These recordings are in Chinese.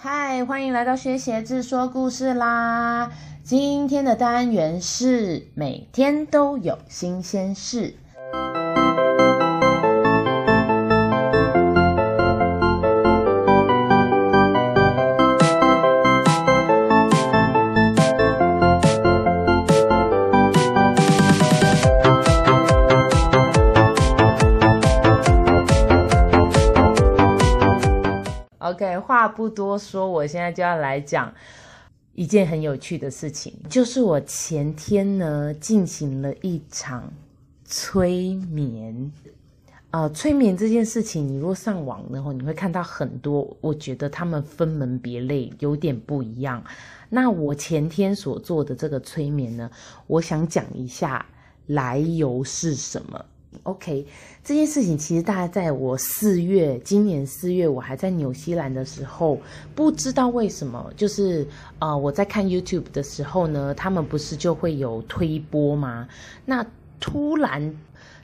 嗨，欢迎来到薛鞋子说故事啦！今天的单元是每天都有新鲜事。OK， 话不多说，我现在就要来讲一件很有趣的事情，就是我前天呢进行了一场催眠。催眠这件事情，你如果上网然后你会看到很多，我觉得他们分门别类，有点不一样。那我前天所做的这个催眠呢，我想讲一下来由是什么。OK， 这件事情其实大概在我今年四月我还在纽西兰的时候，不知道为什么，就是我在看 YouTube 的时候呢，他们不是就会有推播吗？那突然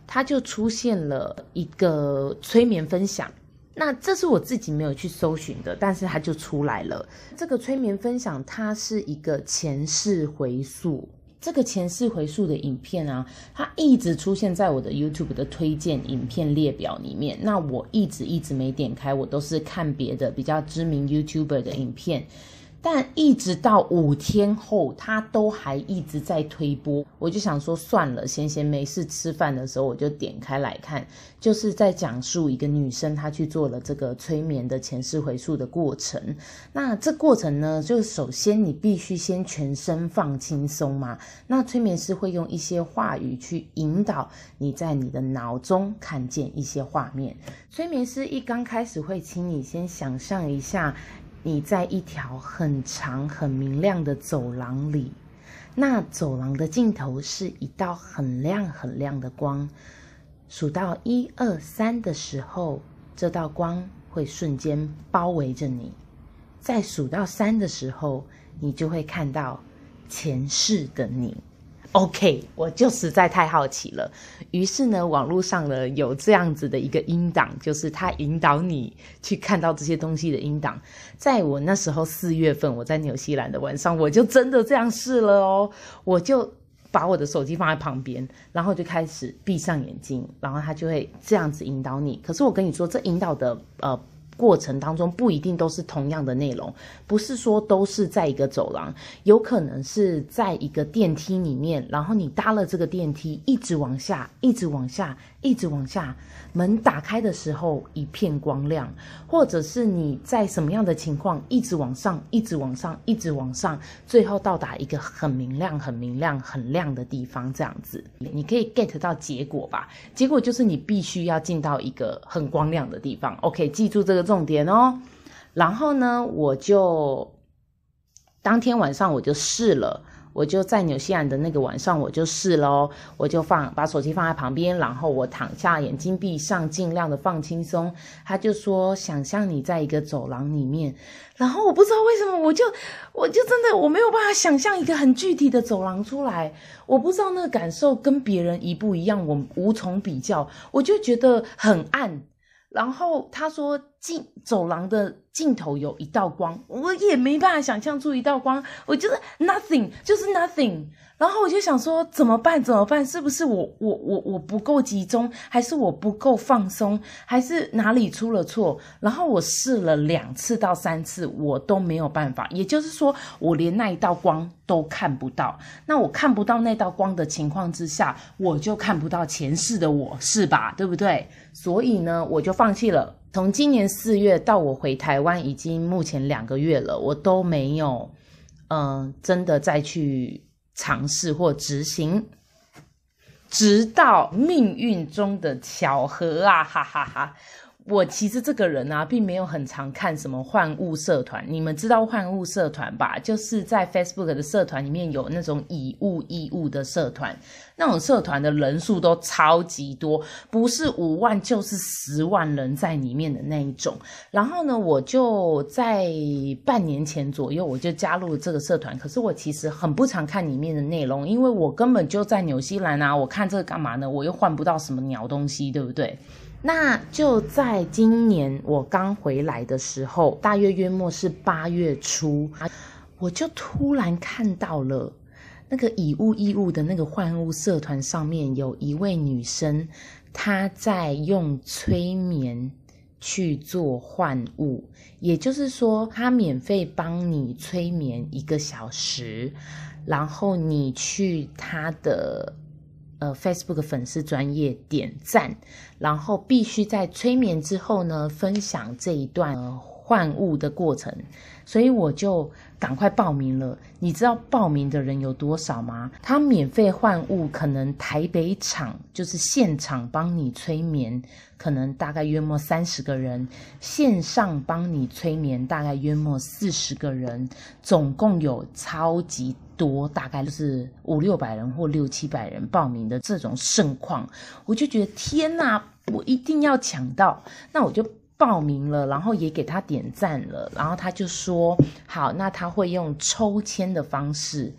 他就出现了一个催眠分享，那这是我自己没有去搜寻的，但是他就出来了。这个催眠分享它是一个前世回溯。这个前世回溯的影片啊，它一直出现在我的 YouTube 的推荐影片列表里面，那我一直没点开，我都是看别的比较知名 YouTuber 的影片，但一直到5天后它都还一直在推播。我就想说算了，闲没事吃饭的时候我就点开来看，就是在讲述一个女生她去做了这个催眠的前世回溯的过程。那这过程呢，就首先你必须先全身放轻松嘛，那催眠师会用一些话语去引导你在你的脑中看见一些画面。催眠师一刚开始会请你先想象一下你在一条很长很明亮的走廊里，那走廊的尽头是一道很亮很亮的光，数到1、2、3的时候，这道光会瞬间包围着你。在数到3的时候，你就会看到前世的你。OK， 我就实在太好奇了，于是呢，网络上呢有这样子的一个音档，就是它引导你去看到这些东西的音档。在我那时候4月份，我在纽西兰的晚上，我就真的这样试了哦，我就把我的手机放在旁边，然后就开始闭上眼睛，然后它就会这样子引导你。可是我跟你说，这引导的过程当中不一定都是同样的内容，不是说都是在一个走廊，有可能是在一个电梯里面，然后你搭了这个电梯，一直往下，门打开的时候一片光亮，或者是你在什么样的情况一直往上，最后到达一个很明亮的地方，这样子你可以 get 到结果吧。结果就是你必须要进到一个很光亮的地方。 OK， 记住这个重点哦。然后呢，我就当天晚上我就试了，我就在纽西兰的那个晚上我就试咯，我就把手机放在旁边，然后我躺下，眼睛闭上，尽量的放轻松。他就说想象你在一个走廊里面，然后我不知道为什么我就真的我没有办法想象一个很具体的走廊出来，我不知道那个感受跟别人一不一样，我无从比较，我就觉得很暗。然后他说走廊的尽头有一道光，我也没办法想象出一道光，我就是 nothing。 然后我就想说怎么办，是不是我不够集中，还是我不够放松，还是哪里出了错？然后我试了2次到3次我都没有办法，也就是说我连那一道光都看不到。那我看不到那道光的情况之下，我就看不到前世的我，是吧？对不对？所以呢我就放弃了。从今年4月到我回台湾，已经目前2个月了，我都没有真的再去尝试或执行，直到命运中的巧合啊，哈哈哈。我其实这个人啊并没有很常看什么幻物社团，你们知道幻物社团吧？就是在 Facebook 的社团里面有那种以物易物的社团，那种社团的人数都超级多，不是5万就是10万人在里面的那一种。然后呢，我就在半年前左右我就加入这个社团，可是我其实很不常看里面的内容，因为我根本就在纽西兰啊，我看这个干嘛呢？我又换不到什么鸟东西，对不对？那就在今年我刚回来的时候，大约约莫是8月初，我就突然看到了那个以物易物的那个换物社团上面有一位女生，她在用催眠去做换物，也就是说她免费帮你催眠1个小时，然后你去她的Facebook 粉丝专页点赞，然后必须在催眠之后呢分享这一段换物的过程，所以我就赶快报名了。你知道报名的人有多少吗？他免费换物，可能台北场就是现场帮你催眠，可能大概约莫30个人，线上帮你催眠大概约莫40个人，总共有超级多，大概就是500-600人或600-700人报名的这种盛况，我就觉得天哪，我一定要抢到，那我就报名了，然后也给他点赞了，然后他就说好，那他会用抽签的方式。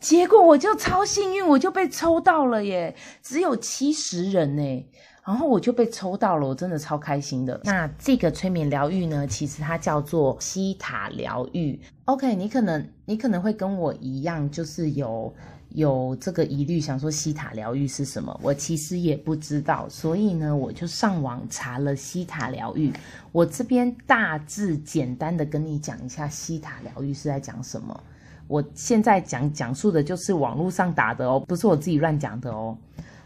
结果我就超幸运，我就被抽到了耶，只有70人耶，然后我就被抽到了，我真的超开心的。那这个催眠疗愈呢，其实它叫做西塔疗愈。 OK， 你可能会跟我一样，就是有这个疑虑，想说西塔疗愈是什么，我其实也不知道，所以呢我就上网查了西塔疗愈。我这边大致简单的跟你讲一下西塔疗愈是在讲什么。我现在讲述的就是网络上打的哦，不是我自己乱讲的哦。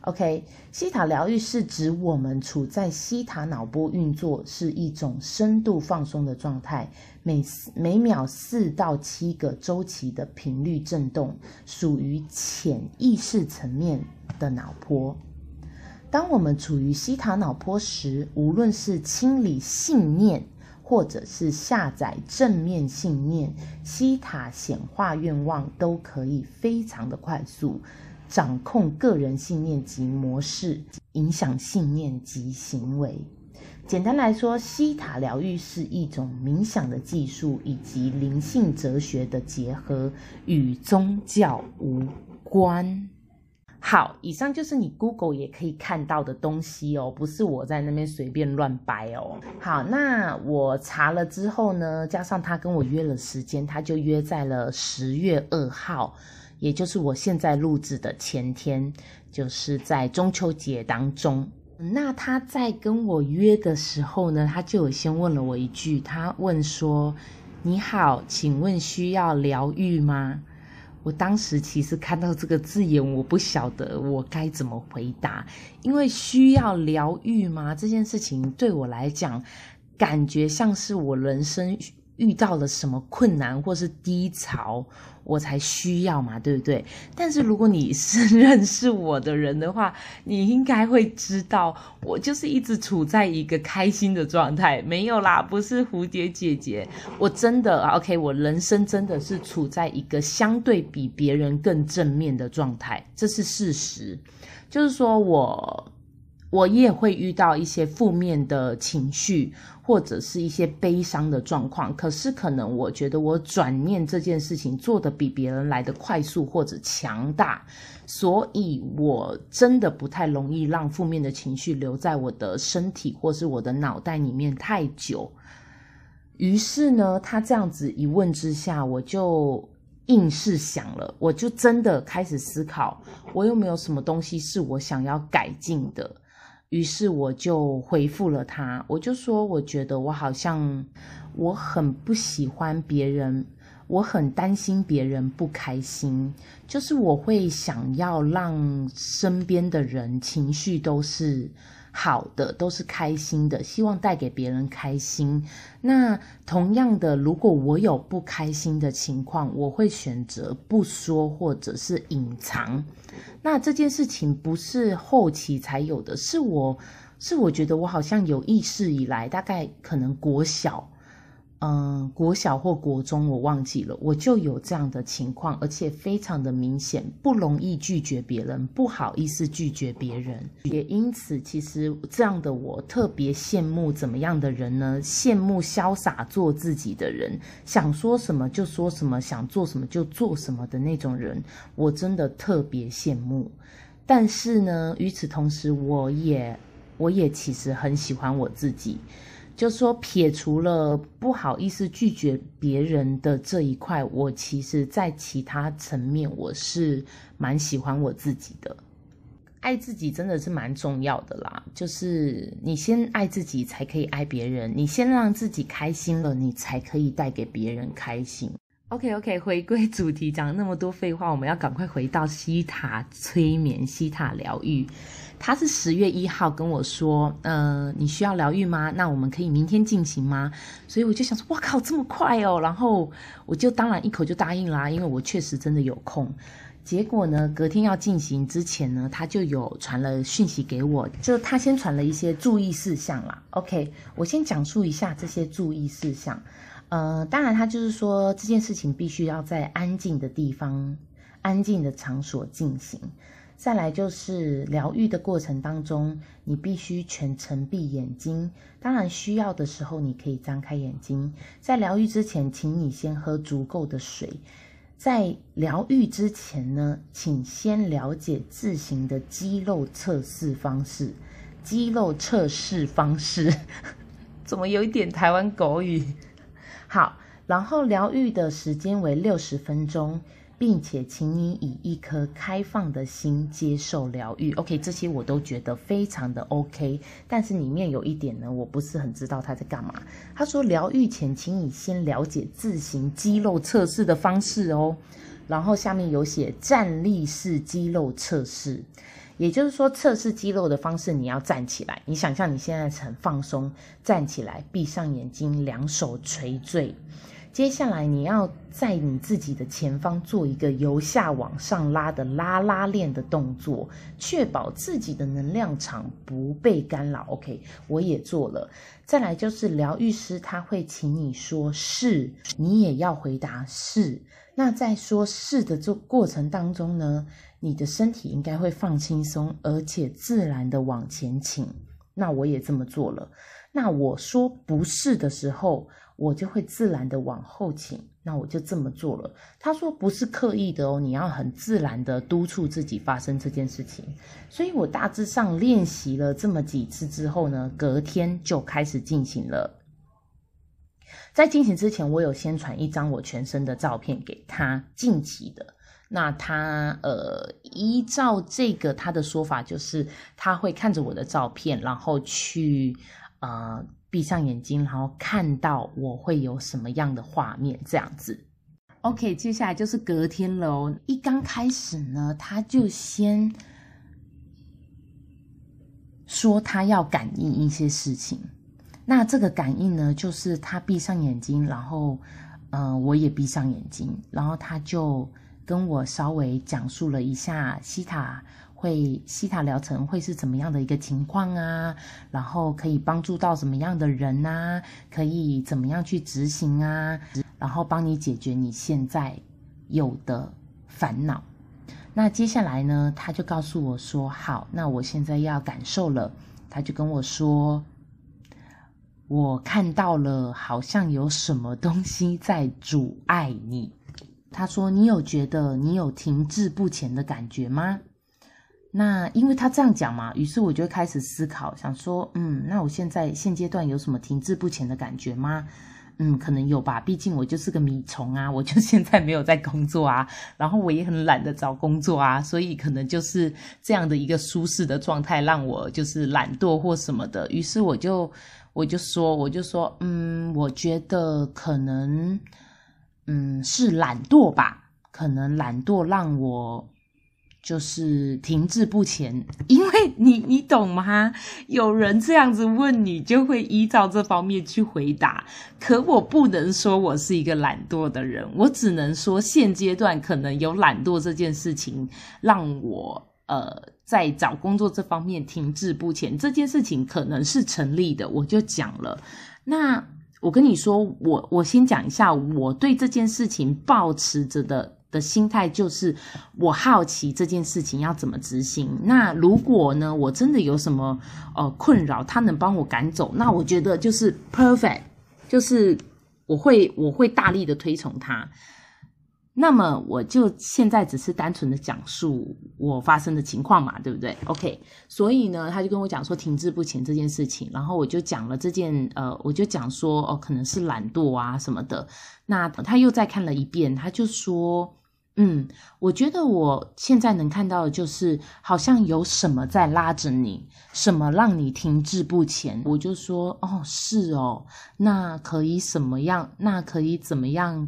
OK， 西塔疗愈是指我们处在西塔脑波运作，是一种深度放松的状态，每秒4到7个周期的频率振动，属于潜意识层面的脑波。当我们处于西塔脑波时，无论是清理信念或者是下载正面信念，西塔显化愿望都可以非常的快速掌控个人信念及模式，影响信念及行为。简单来说，西塔疗愈是一种冥想的技术，以及灵性哲学的结合，与宗教无关。好，以上就是你 Google 也可以看到的东西哦，不是我在那边随便乱掰哦。好，那我查了之后呢，加上他跟我约了时间，他就约在了10月2号。也就是我现在录制的前天，就是在中秋节当中。那他在跟我约的时候呢，他就有先问了我一句，他问说：“你好，请问需要疗愈吗？”我当时其实看到这个字眼，我不晓得我该怎么回答，因为需要疗愈吗？这件事情对我来讲，感觉像是我人生遇到了什么困难或是低潮我才需要嘛，对不对？但是如果你是认识我的人的话，你应该会知道我就是一直处在一个开心的状态。没有啦，不是蝴蝶姐姐，我真的 OK， 我人生真的是处在一个相对比别人更正面的状态，这是事实。就是说我也会遇到一些负面的情绪或者是一些悲伤的状况，可是可能我觉得我转念这件事情做得比别人来得快速或者强大，所以我真的不太容易让负面的情绪留在我的身体或是我的脑袋里面太久。于是呢，他这样子一问之下，我就硬是想了，我就真的开始思考我有没有什么东西是我想要改进的。于是我就回复了他，我就说我觉得我好像我很不喜欢别人，我很担心别人不开心，就是我会想要让身边的人情绪都是好的，都是开心的，希望带给别人开心。那同样的，如果我有不开心的情况，我会选择不说或者是隐藏。那这件事情不是后期才有的，是我觉得我好像有意识以来，大概可能国小或国中我忘记了，我就有这样的情况，而且非常的明显，不容易拒绝别人，不好意思拒绝别人。也因此其实这样的我特别羡慕怎么样的人呢？羡慕潇洒做自己的人，想说什么就说什么，想做什么就做什么的那种人，我真的特别羡慕。但是呢，与此同时我也我也其实很喜欢我自己。就说撇除了不好意思拒绝别人的这一块，我其实在其他层面我是蛮喜欢我自己的。爱自己真的是蛮重要的啦，就是你先爱自己才可以爱别人，你先让自己开心了，你才可以带给别人开心。OK， 回归主题，讲那么多废话，我们要赶快回到西塔催眠、西塔疗愈。他是10月1号跟我说，你需要疗愈吗？那我们可以明天进行吗？所以我就想说，哇靠，这么快哦！然后我就当然一口就答应啦，因为我确实真的有空。结果呢，隔天要进行之前呢，他就有传了讯息给我，就他先传了一些注意事项啦。OK， 我先讲述一下这些注意事项。当然他就是说这件事情必须要在安静的地方、安静的场所进行。再来就是疗愈的过程当中，你必须全程闭眼睛，当然需要的时候你可以张开眼睛。在疗愈之前，请你先喝足够的水。在疗愈之前呢，请先了解自行的肌肉测试方式。肌肉测试方式怎么有一点台湾狗语？好，然后疗愈的时间为60分钟，并且请你以一颗开放的心接受疗愈。OK， 这些我都觉得非常的 OK， 但是里面有一点呢，我不是很知道他在干嘛。他说疗愈前，请你先了解自行肌肉测试的方式哦。然后下面有写站立式肌肉测试。也就是说，测试肌肉的方式，你要站起来。你想象你现在很放松，站起来，闭上眼睛，两手垂坠。接下来，你要在你自己的前方做一个由下往上拉的拉拉链的动作，确保自己的能量场不被干扰。OK， 我也做了。再来就是疗愈师，他会请你说是，你也要回答是。那在说是的这过程当中呢，你的身体应该会放轻松，而且自然的往前倾。那我也这么做了。那我说不是的时候，我就会自然的往后倾。那我就这么做了。他说不是刻意的哦，你要很自然的督促自己发生这件事情。所以我大致上练习了这么几次之后呢，隔天就开始进行了。在进行之前，我有先传一张我全身的照片给他，近期的。那他依照这个他的说法，就是他会看着我的照片，然后去闭上眼睛，然后看到我会有什么样的画面这样子。OK， 接下来就是隔天了哦。一刚开始呢，他就先说他要感应一些事情。那这个感应呢，就是他闭上眼睛，然后我也闭上眼睛，然后他就跟我稍微讲述了一下西塔疗程会是怎么样的一个情况啊，然后可以帮助到什么样的人啊，可以怎么样去执行啊，然后帮你解决你现在有的烦恼。那接下来呢，他就告诉我说，好，那我现在要感受了。他就跟我说，我看到了，好像有什么东西在阻碍你。他说，你有觉得你有停滞不前的感觉吗？那因为他这样讲嘛，于是我就开始思考，想说那我现阶段有什么停滞不前的感觉吗？可能有吧，毕竟我就是个米虫啊，我就现在没有在工作啊，然后我也很懒得找工作啊，所以可能就是这样的一个舒适的状态让我就是懒惰或什么的。于是我就说我觉得可能是懒惰吧，可能懒惰让我就是停滞不前。因为你懂吗？有人这样子问你，就会依照这方面去回答。可我不能说我是一个懒惰的人，我只能说现阶段可能有懒惰这件事情让我在找工作这方面停滞不前。这件事情可能是成立的，我就讲了。那我跟你说，我先讲一下我对这件事情抱持着的心态，就是我好奇这件事情要怎么执行。那如果呢，我真的有什么困扰，他能帮我赶走，那我觉得就是 perfect， 就是我会大力的推崇他。那么我就现在只是单纯的讲述我发生的情况嘛，对不对 ？OK， 所以呢，他就跟我讲说停滞不前这件事情，然后我就讲了这件，我就讲说哦，可能是懒惰啊什么的。那他又再看了一遍，他就说，我觉得我现在能看到的就是好像有什么在拉着你，什么让你停滞不前。我就说，哦，是哦，那可以怎么样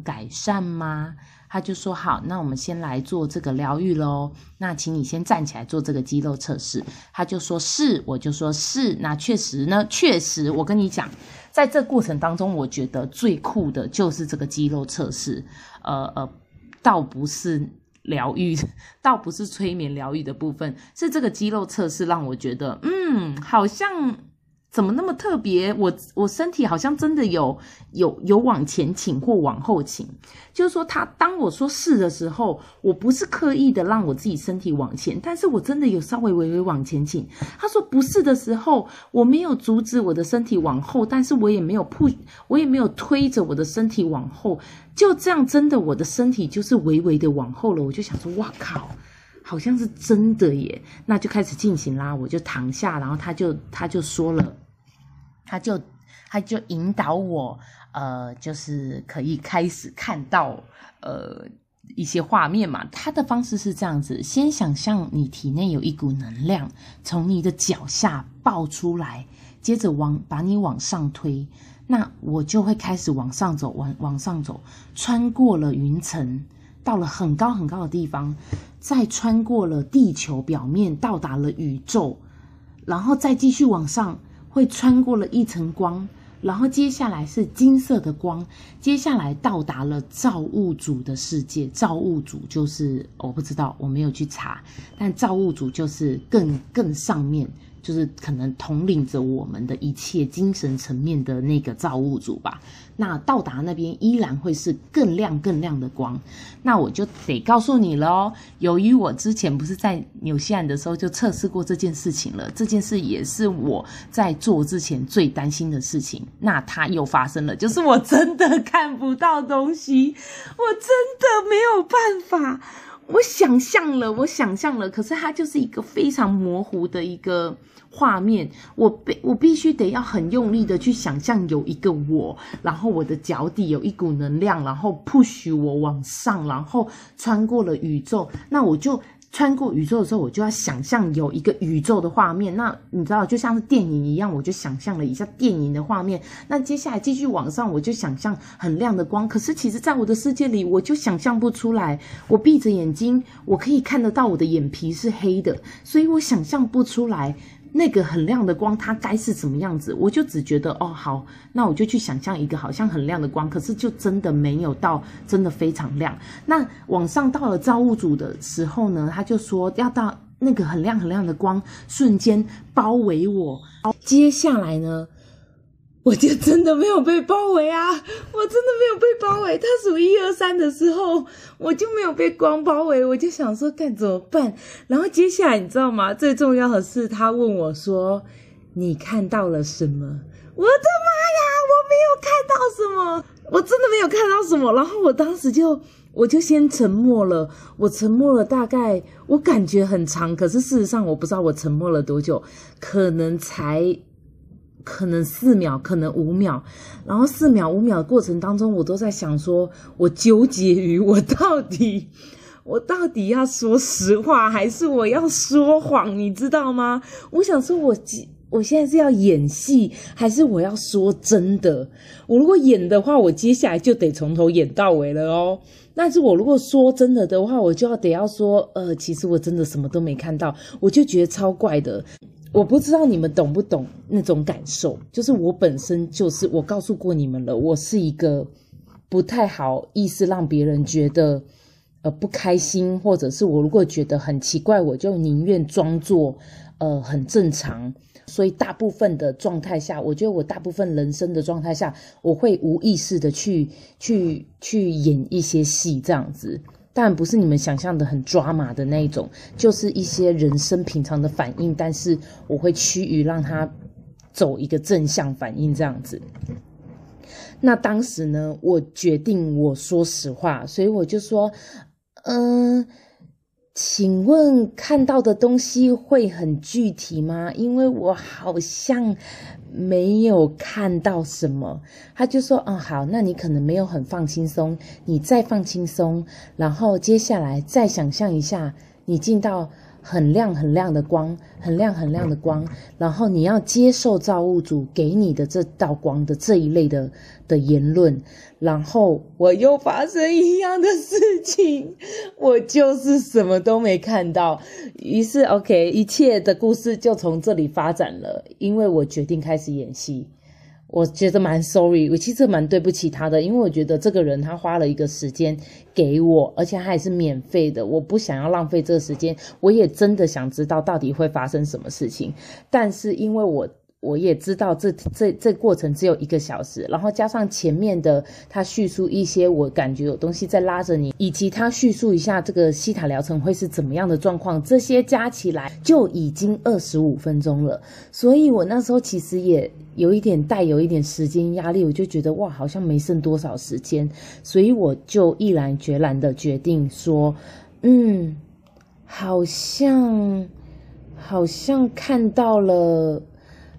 改善吗？他就说好，那我们先来做这个疗愈咯，那请你先站起来做这个肌肉测试。他就说是，我就说是，那确实我跟你讲，在这过程当中我觉得最酷的就是这个肌肉测试，倒不是催眠疗愈的部分，是这个肌肉测试让我觉得好像怎么那么特别？我身体好像真的有往前倾或往后倾，就是说他当我说是的时候，我不是刻意的让我自己身体往前，但是我真的有稍微微往前倾。他说不是的时候，我没有阻止我的身体往后，但是我也没有推着我的身体往后，就这样真的我的身体就是微微的往后了。我就想说，哇靠！好像是真的耶，那就开始进行啦。我就躺下，然后他就说了，他就引导我，就是可以开始看到一些画面嘛。他的方式是这样子：先想象你体内有一股能量从你的脚下爆出来，接着把你往上推。那我就会开始往上走，往上走，穿过了云层。到了很高很高的地方，再穿过了地球表面，到达了宇宙，然后再继续往上，会穿过了一层光，然后接下来是金色的光，接下来到达了造物主的世界。造物主就是我不知道，我没有去查，但造物主就是更上面，就是可能统领着我们的一切精神层面的那个造物主吧。那到达那边依然会是更亮更亮的光。那我就得告诉你了哦，由于我之前不是在纽西兰的时候就测试过这件事情了，这件事也是我在做之前最担心的事情。那它又发生了，就是我真的看不到东西，我真的没有办法。我想象了，可是它就是一个非常模糊的一个画面，我必须得要很用力的去想象有一个我，然后我的脚底有一股能量，然后 push 我往上，然后穿过了宇宙。那我就穿过宇宙的时候，我就要想象有一个宇宙的画面。那你知道，就像是电影一样，我就想象了一下电影的画面。那接下来继续往上，我就想象很亮的光。可是其实在我的世界里，我就想象不出来。我闭着眼睛，我可以看得到我的眼皮是黑的，所以我想象不出来那个很亮的光它该是什么样子。我就只觉得，哦，好，那我就去想象一个好像很亮的光，可是就真的没有到真的非常亮。那往上到了造物主的时候呢，他就说要到那个很亮很亮的光瞬间包围我。接下来呢，我就真的没有被包围啊！我真的没有被包围。他数1、2、3的时候，我就没有被光包围。我就想说，干怎么办？然后接下来你知道吗？最重要的是，他问我说：“你看到了什么？”我的妈呀！我没有看到什么，我真的没有看到什么。然后我当时我就先沉默了。我沉默了大概，我感觉很长，可是事实上我不知道我沉默了多久，可能4秒，可能5秒，然后4秒5秒的过程当中，我都在想说，我纠结于我到底要说实话，还是我要说谎，你知道吗？我想说我现在是要演戏，还是我要说真的？我如果演的话，我接下来就得从头演到尾了哦。但是我如果说真的的话，我就要说，其实我真的什么都没看到，我就觉得超怪的。我不知道你们懂不懂那种感受，就是我本身就是，我告诉过你们了，我是一个不太好意思让别人觉得不开心，或者是我如果觉得很奇怪，我就宁愿装作很正常。所以大部分的状态下，我觉得我大部分人生的状态下，我会无意识的去演一些戏这样子。当然不是你们想象的很drama的那一种，就是一些人生平常的反应，但是我会趋于让它走一个正向反应这样子。那当时呢，我决定我说实话，所以我就说，请问看到的东西会很具体吗？因为我好像没有看到什么。他就说，好，那你可能没有很放轻松，你再放轻松，然后接下来再想象一下，你进到很亮很亮的光，很亮很亮的光，然后你要接受造物主给你的这道光的这一类的言论。然后我又发生一样的事情，我就是什么都没看到。于是 OK， 一切的故事就从这里发展了，因为我决定开始演戏。我觉得蛮 sorry， 我其实蛮对不起他的，因为我觉得这个人他花了一个时间给我，而且他还是免费的，我不想要浪费这个时间，我也真的想知道到底会发生什么事情。但是因为我也知道这过程只有1个小时，然后加上前面的他叙述一些我感觉有东西在拉着你，以及他叙述一下这个西塔疗程会是怎么样的状况，这些加起来就已经25分钟了。所以我那时候其实也有一点时间压力，我就觉得哇，好像没剩多少时间，所以我就毅然决然的决定说，好像看到了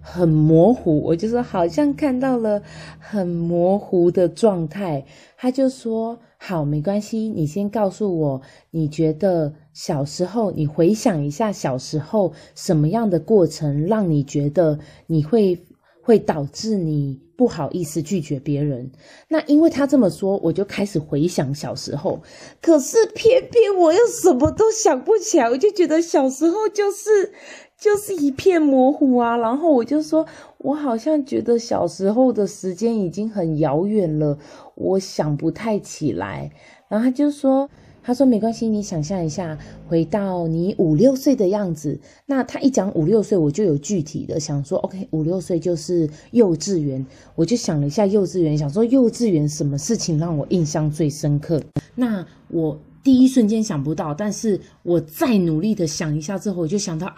很模糊，我就说好像看到了很模糊的状态。他就说好，没关系，你先告诉我你觉得小时候，你回想一下小时候什么样的过程让你觉得你会导致你不好意思拒绝别人。那因为他这么说，我就开始回想小时候，可是偏偏我又什么都想不起来，我就觉得小时候就是一片模糊啊。然后我就说，我好像觉得小时候的时间已经很遥远了，我想不太起来。然后他说没关系，你想象一下回到你5、6岁的样子。那他一讲5、6岁，我就有具体的想说 OK， 5、6岁就是幼稚园。我就想了一下幼稚园，想说幼稚园什么事情让我印象最深刻。那我第一瞬间想不到，但是我再努力的想一下之后，我就想到啊，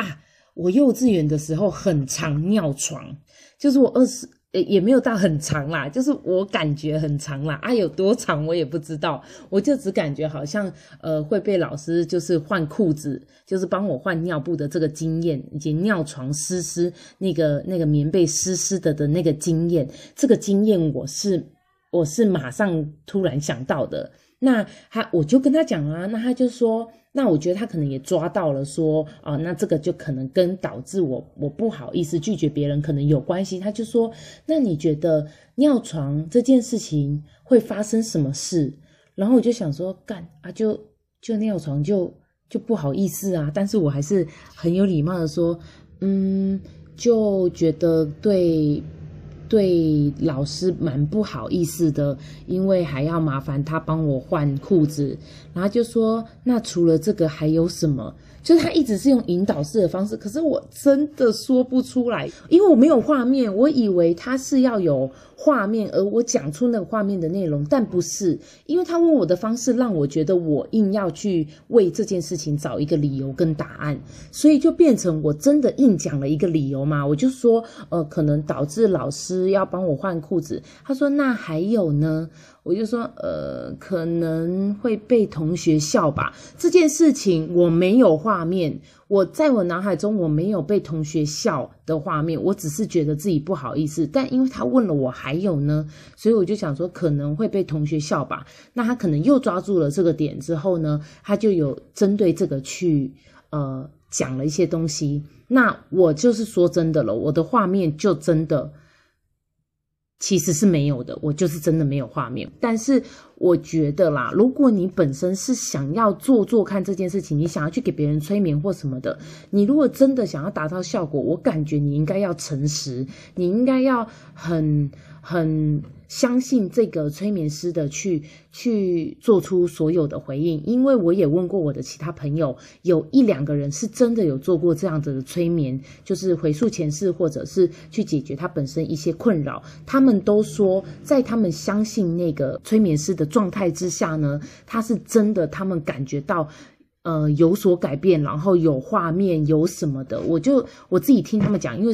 我幼稚园的时候很常尿床，就是我也没有到很长啦，就是我感觉很长啦，有多长我也不知道，我就只感觉好像会被老师就是换裤子，就是帮我换尿布的这个经验，以及尿床湿那个棉被湿的那个经验，这个经验我是马上突然想到的。那我就跟他讲啊，那他就说，那我觉得他可能也抓到了说，那这个就可能跟导致我不好意思拒绝别人可能有关系。他就说，那你觉得尿床这件事情会发生什么事？然后我就想说，干啊，就尿床就不好意思啊，但是我还是很有礼貌的说，就觉得对老师蛮不好意思的，因为还要麻烦他帮我换裤子。然后就说，那除了这个还有什么？就是他一直是用引导式的方式，可是我真的说不出来，因为我没有画面。我以为他是要有画面，而我讲出那个画面的内容，但不是，因为他问我的方式让我觉得我硬要去为这件事情找一个理由跟答案，所以就变成我真的硬讲了一个理由嘛。我就说，可能导致老师要帮我换裤子。他说那还有呢？我就说可能会被同学笑吧。这件事情我没有画面，我在我脑海中我没有被同学笑的画面，我只是觉得自己不好意思。但因为他问了我还有呢，所以我就想说可能会被同学笑吧。那他可能又抓住了这个点之后呢，他就有针对这个去讲了一些东西。那我就是说真的了，我的画面就真的其实是没有的，我就是真的没有画面。但是我觉得啦，如果你本身是想要做看这件事情，你想要去给别人催眠或什么的，你如果真的想要达到效果，我感觉你应该要诚实，你应该要很相信这个催眠师的去做出所有的回应。因为我也问过我的其他朋友，有1、2个人是真的有做过这样子的催眠，就是回溯前世或者是去解决他本身一些困扰，他们都说在他们相信那个催眠师的状态之下呢，他是真的，他们感觉到有所改变，然后有画面有什么的，我自己听他们讲，因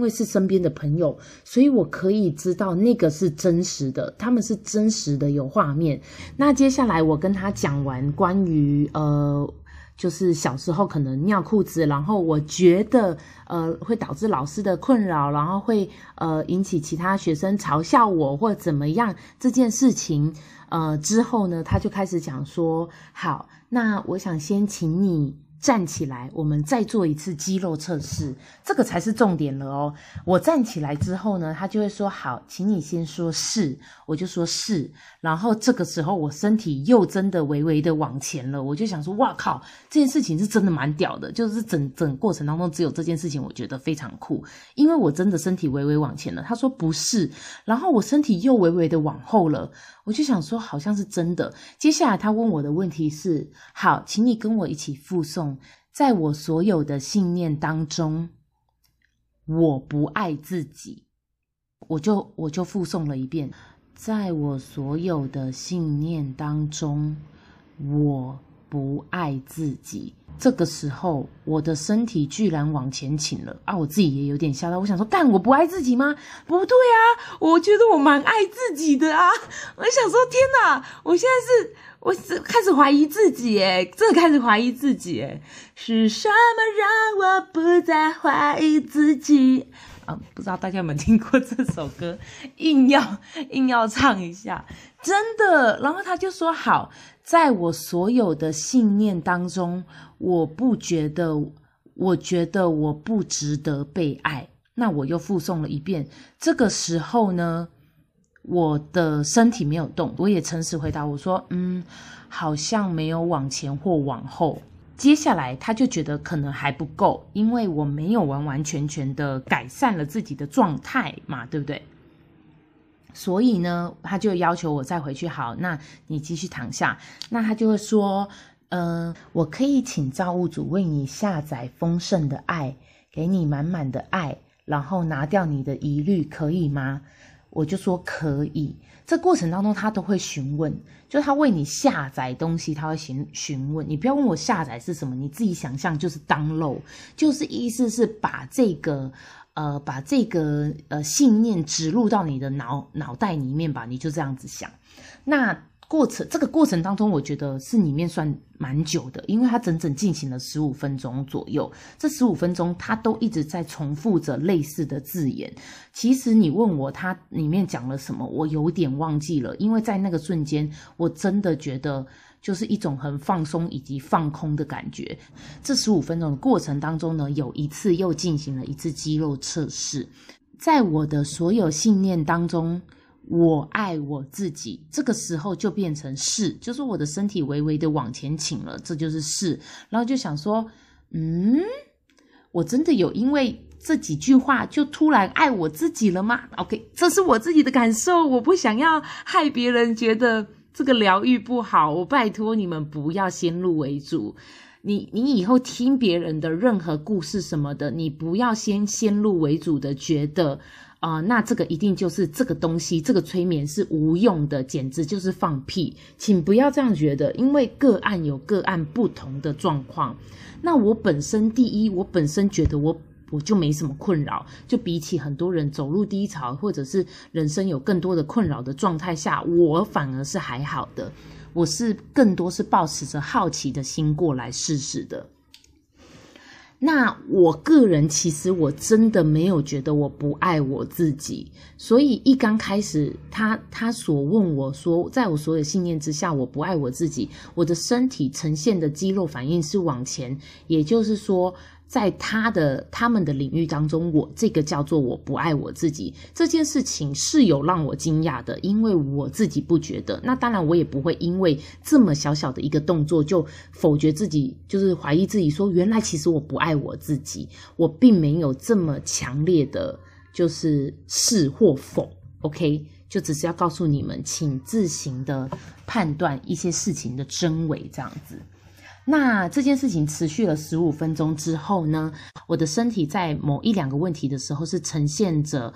为是身边的朋友，所以我可以知道那个是真实的，他们是真实的有画面。那接下来我跟他讲完关于就是小时候可能尿裤子，然后我觉得会导致老师的困扰，然后会引起其他学生嘲笑我或怎么样这件事情。之后呢，他就开始讲说，好，那我想先请你站起来，我们再做一次肌肉测试，这个才是重点了哦。我站起来之后呢，他就会说，好，请你先说是，我就说是，然后这个时候我身体又真的微微的往前了，我就想说，哇靠，这件事情是真的蛮屌的，就是整过程当中只有这件事情我觉得非常酷，因为我真的身体微微往前了。他说不是，然后我身体又微微的往后了，我就想说好像是真的。接下来他问我的问题是，好，请你跟我一起附送，在我所有的信念当中，我不爱自己。我就附送了一遍，在我所有的信念当中，我不爱自己。这个时候我的身体居然往前倾了啊！我自己也有点吓到，我想说干，我不爱自己吗？不对啊，我觉得我蛮爱自己的啊！我想说天哪，我开始怀疑自己诶，真的开始怀疑自己诶。是什么让我不再怀疑自己啊？不知道大家有没有听过这首歌，硬要唱一下，真的。然后他就说好，在我所有的信念当中，我觉得我不值得被爱。那我又附送了一遍，这个时候呢，我的身体没有动，我也诚实回答我说，好像没有往前或往后。接下来他就觉得可能还不够，因为我没有完完全全的改善了自己的状态嘛，对不对？所以呢，他就要求我再回去，好，那你继续躺下。那他就会说，我可以请造物主为你下载丰盛的爱，给你满满的爱，然后拿掉你的疑虑，可以吗？我就说可以。这过程当中他都会询问，就他为你下载东西，他会询问你，不要问我下载是什么，你自己想象，就是 download， 就是意思是把这个信念植入到你的脑袋里面吧，你就这样子想。那这个过程当中，我觉得是里面算蛮久的，因为它整整进行了15分钟左右。这15分钟它都一直在重复着类似的字眼。其实你问我它里面讲了什么，我有点忘记了，因为在那个瞬间我真的觉得就是一种很放松以及放空的感觉。这15分钟的过程当中呢，有一次又进行了一次肌肉测试，在我的所有信念当中，我爱我自己。这个时候就变成是，就是我的身体微微的往前倾了，这就是是。然后就想说，我真的有因为这几句话就突然爱我自己了吗？ OK， 这是我自己的感受，我不想要害别人觉得这个疗愈不好，我拜托你们不要先入为主。你以后听别人的任何故事什么的，你不要先入为主的觉得那这个一定就是这个东西，这个催眠是无用的，简直就是放屁。请不要这样觉得，因为个案有个案不同的状况。那我本身，第一，我本身觉得我就没什么困扰，就比起很多人走入低潮或者是人生有更多的困扰的状态下，我反而是还好的。我是更多是抱持着好奇的心过来试试的。那我个人其实我真的没有觉得我不爱我自己，所以一刚开始他所问我说，在我所有信念之下我不爱我自己，我的身体呈现的肌肉反应是往前，也就是说在他们的领域当中，我这个叫做我不爱我自己这件事情是有让我惊讶的，因为我自己不觉得。那当然我也不会因为这么小小的一个动作就否决自己，就是怀疑自己说原来其实我不爱我自己，我并没有这么强烈的就是是或否。 OK， 就只是要告诉你们，请自行的判断一些事情的真伪这样子。那这件事情持续了15分钟之后呢，我的身体在某一两个问题的时候是呈现着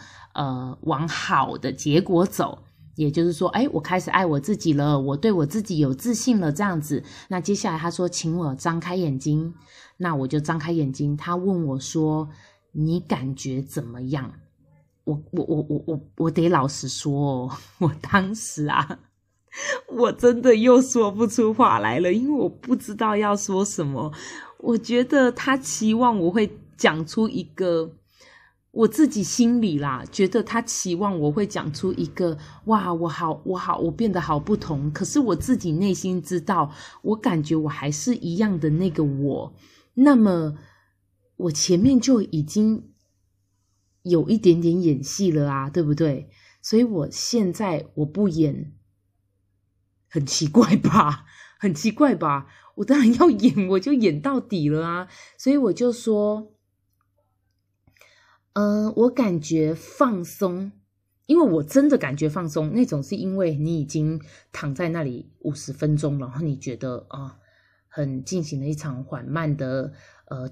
往好的结果走，也就是说，哎，我开始爱我自己了，我对我自己有自信了，这样子。那接下来他说，请我张开眼睛，那我就张开眼睛。他问我说，你感觉怎么样？我得老实说哦，我当时啊，我真的又说不出话来了，因为我不知道要说什么。我觉得他期望我会讲出一个。我自己心里啦，觉得他期望我会讲出一个哇，我变得好不同。可是我自己内心知道，我感觉我还是一样的那个我。那么我前面就已经有一点点演戏了啊，对不对？所以我现在我不演，很奇怪吧？很奇怪吧？我当然要演，我就演到底了啊。所以我就说。我感觉放松，因为我真的感觉放松，那种是因为你已经躺在那里50分钟，然后你觉得很进行了一场缓慢的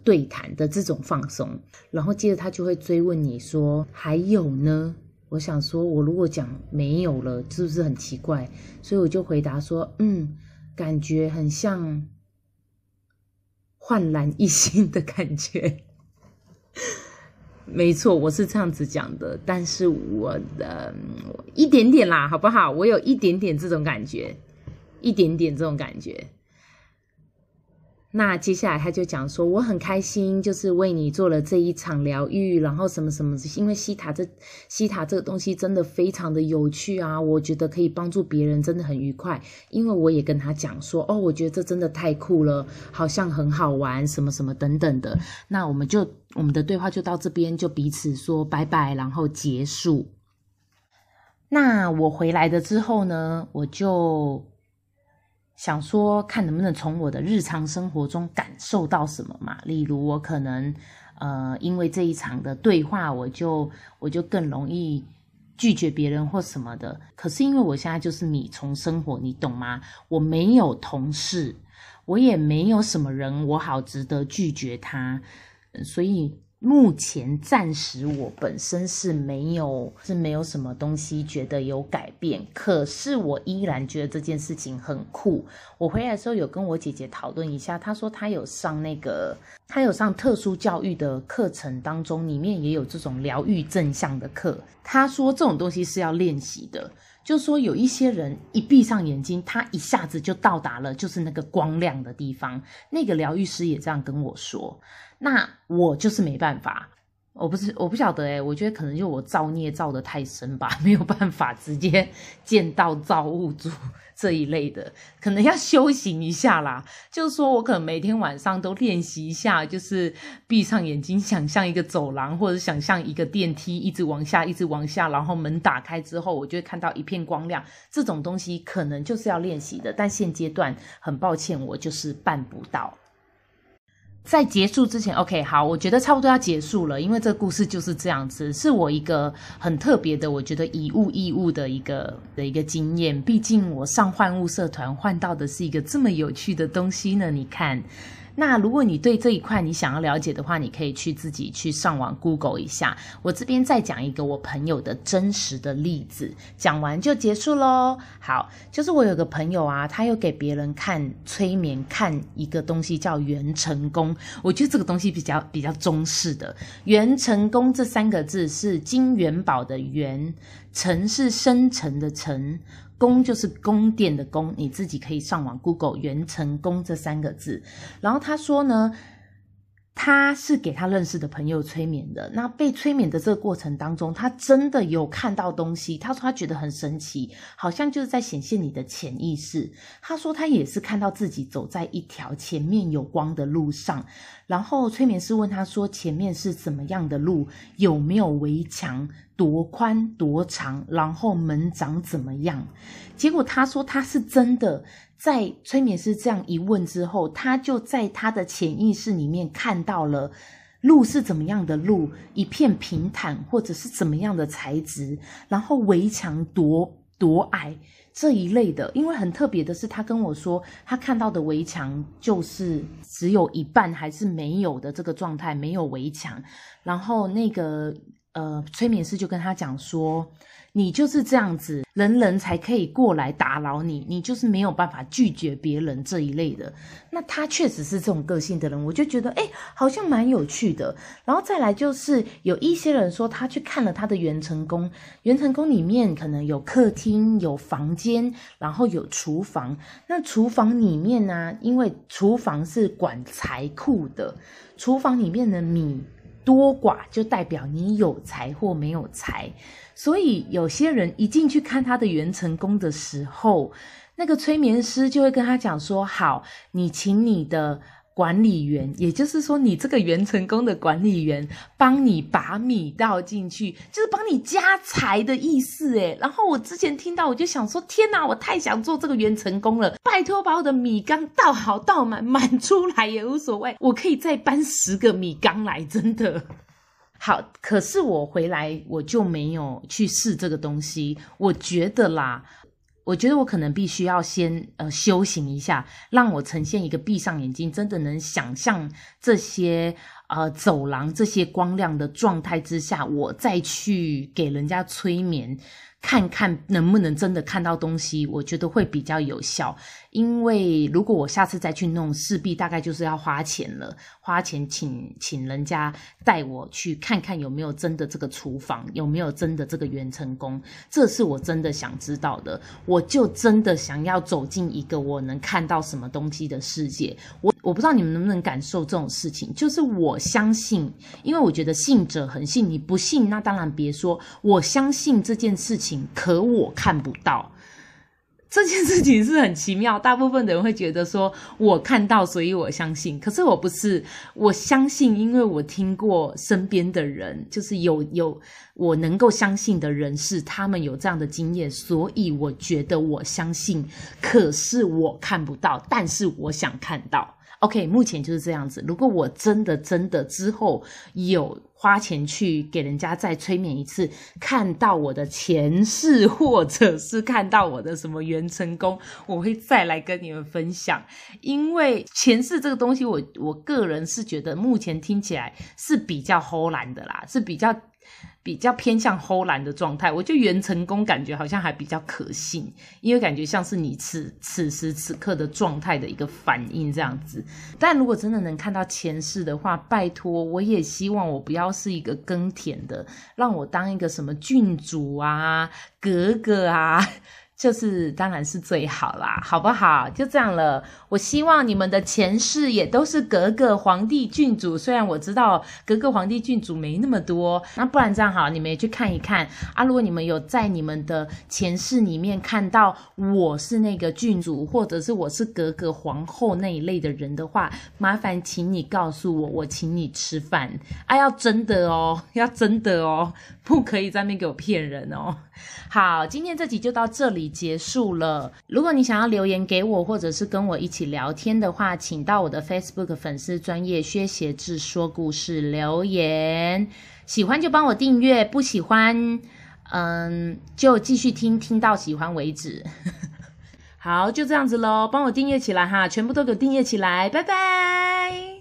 对谈的这种放松，然后接着他就会追问你说还有呢？我想说我如果讲没有了，是不是很奇怪？所以我就回答说，感觉很像焕然一新的感觉。没错，我是这样子讲的，但是我的一点点啦，好不好？我有一点点这种感觉，一点点这种感觉。那接下来他就讲说，我很开心，就是为你做了这一场疗愈，然后什么什么，因为西塔这个东西真的非常的有趣啊，我觉得可以帮助别人，真的很愉快。因为我也跟他讲说，我觉得这真的太酷了，好像很好玩，什么什么等等的。那我们的对话就到这边，就彼此说拜拜，然后结束。那我回来的之后呢，我就。想说看能不能从我的日常生活中感受到什么嘛？例如我可能因为这一场的对话，我就更容易拒绝别人或什么的。可是因为我现在就是米虫生活，你懂吗？我没有同事，我也没有什么人，我好值得拒绝他。所以目前暂时我本身是没有什么东西觉得有改变，可是我依然觉得这件事情很酷。我回来的时候有跟我姐姐讨论一下，她说她有上特殊教育的课程当中，里面也有这种疗愈正向的课。她说这种东西是要练习的，就是说有一些人一闭上眼睛，他一下子就到达了就是那个光亮的地方。那个疗愈师也这样跟我说，那我就是没办法，我不晓得我觉得可能就我造孽造得太深吧，没有办法直接见到造物主这一类的，可能要修行一下啦。就是说我可能每天晚上都练习一下，就是闭上眼睛想象一个走廊，或者想象一个电梯一直往下一直往下，然后门打开之后我就会看到一片光亮。这种东西可能就是要练习的，但现阶段很抱歉我就是办不到。在结束之前 OK 好，我觉得差不多要结束了，因为这个故事就是这样子，是我一个很特别的，我觉得以物易物的一个经验。毕竟我上换物社团换到的是一个这么有趣的东西呢，你看。那如果你对这一块你想要了解的话，你可以去自己去上网 Google 一下。我这边再讲一个我朋友的真实的例子，讲完就结束咯。好，就是我有个朋友啊，他有给别人看催眠，看一个东西叫元辰宫。我觉得这个东西比较中式的。元辰宫这三个字是金元宝的元，辰是生辰的辰，宫就是宫殿的宫，你自己可以上网 Google 元辰宫这三个字。然后他说呢，他是给他认识的朋友催眠的，那被催眠的这个过程当中，他真的有看到东西。他说他觉得很神奇，好像就是在显现你的潜意识。他说他也是看到自己走在一条前面有光的路上，然后催眠师问他说前面是怎么样的路，有没有围墙，多宽多长，然后门长怎么样。结果他说他是真的在催眠师这样一问之后，他就在他的潜意识里面看到了路是怎么样的路，一片平坦或者是怎么样的材质，然后围墙多矮这一类的。因为很特别的是，他跟我说他看到的围墙就是只有一半还是没有的这个状态，没有围墙。然后那个催眠师就跟他讲说，你就是这样子，人才可以过来打扰你，你就是没有办法拒绝别人这一类的。那他确实是这种个性的人，我就觉得好像蛮有趣的。然后再来就是有一些人说他去看了他的元成宫里面可能有客厅、有房间，然后有厨房。那厨房里面呢，因为厨房是管财库的，厨房里面的米多寡就代表你有财或没有财，所以有些人一进去看他的元辰宫的时候，那个催眠师就会跟他讲说，好，你请你的管理员，也就是说你这个元辰宫的管理员帮你把米倒进去，就是帮你加财的意思耶。然后我之前听到我就想说，天哪，我太想做这个元辰宫了，拜托把我的米缸倒好倒满，满出来也无所谓，我可以再搬10个米缸来，真的好。可是我回来我就没有去试这个东西，我觉得我可能必须要先修行一下，让我呈现一个闭上眼睛真的能想象这些走廊这些光亮的状态之下，我再去给人家催眠，看看能不能真的看到东西，我觉得会比较有效。因为如果我下次再去弄，势必大概就是要花钱了，花钱请人家带我去看看有没有真的这个厨房，有没有真的这个元辰宫，这是我真的想知道的。我就真的想要走进一个我能看到什么东西的世界。我不知道你们能不能感受这种事情，就是我相信，因为我觉得信者恒信，你不信那当然别说，我相信这件事情，可我看不到。这件事情是很奇妙，大部分的人会觉得说我看到所以我相信，可是我不是，我相信因为我听过身边的人，就是有我能够相信的人士，他们有这样的经验，所以我觉得我相信，可是我看不到，但是我想看到。OK， 目前就是这样子。如果我真的之后有花钱去给人家再催眠一次，看到我的前世或者是看到我的什么元辰宫，我会再来跟你们分享。因为前世这个东西我个人是觉得目前听起来是比较齁懒的啦，是比较偏向齁懒的状态。我觉得元辰宫感觉好像还比较可信，因为感觉像是你此时此刻的状态的一个反应这样子。但如果真的能看到前世的话，拜托，我也希望我不要是一个耕田的，让我当一个什么郡主啊、格格啊，就是当然是最好啦，好不好？就这样了。我希望你们的前世也都是格格、皇帝、郡主，虽然我知道格格、皇帝、郡主没那么多，那不然这样好，你们也去看一看啊。如果你们有在你们的前世里面看到我是那个郡主，或者是我是格格、皇后那一类的人的话，麻烦请你告诉我，我请你吃饭啊，要真的哦，要真的哦，不可以在那边给我骗人哦。好，今天这集就到这里结束了。如果你想要留言给我，或者是跟我一起聊天的话，请到我的 Facebook 粉丝专页薛协志说故事留言。喜欢就帮我订阅，不喜欢就继续听到喜欢为止。好，就这样子咯，帮我订阅起来哈，全部都给我订阅起来，拜拜。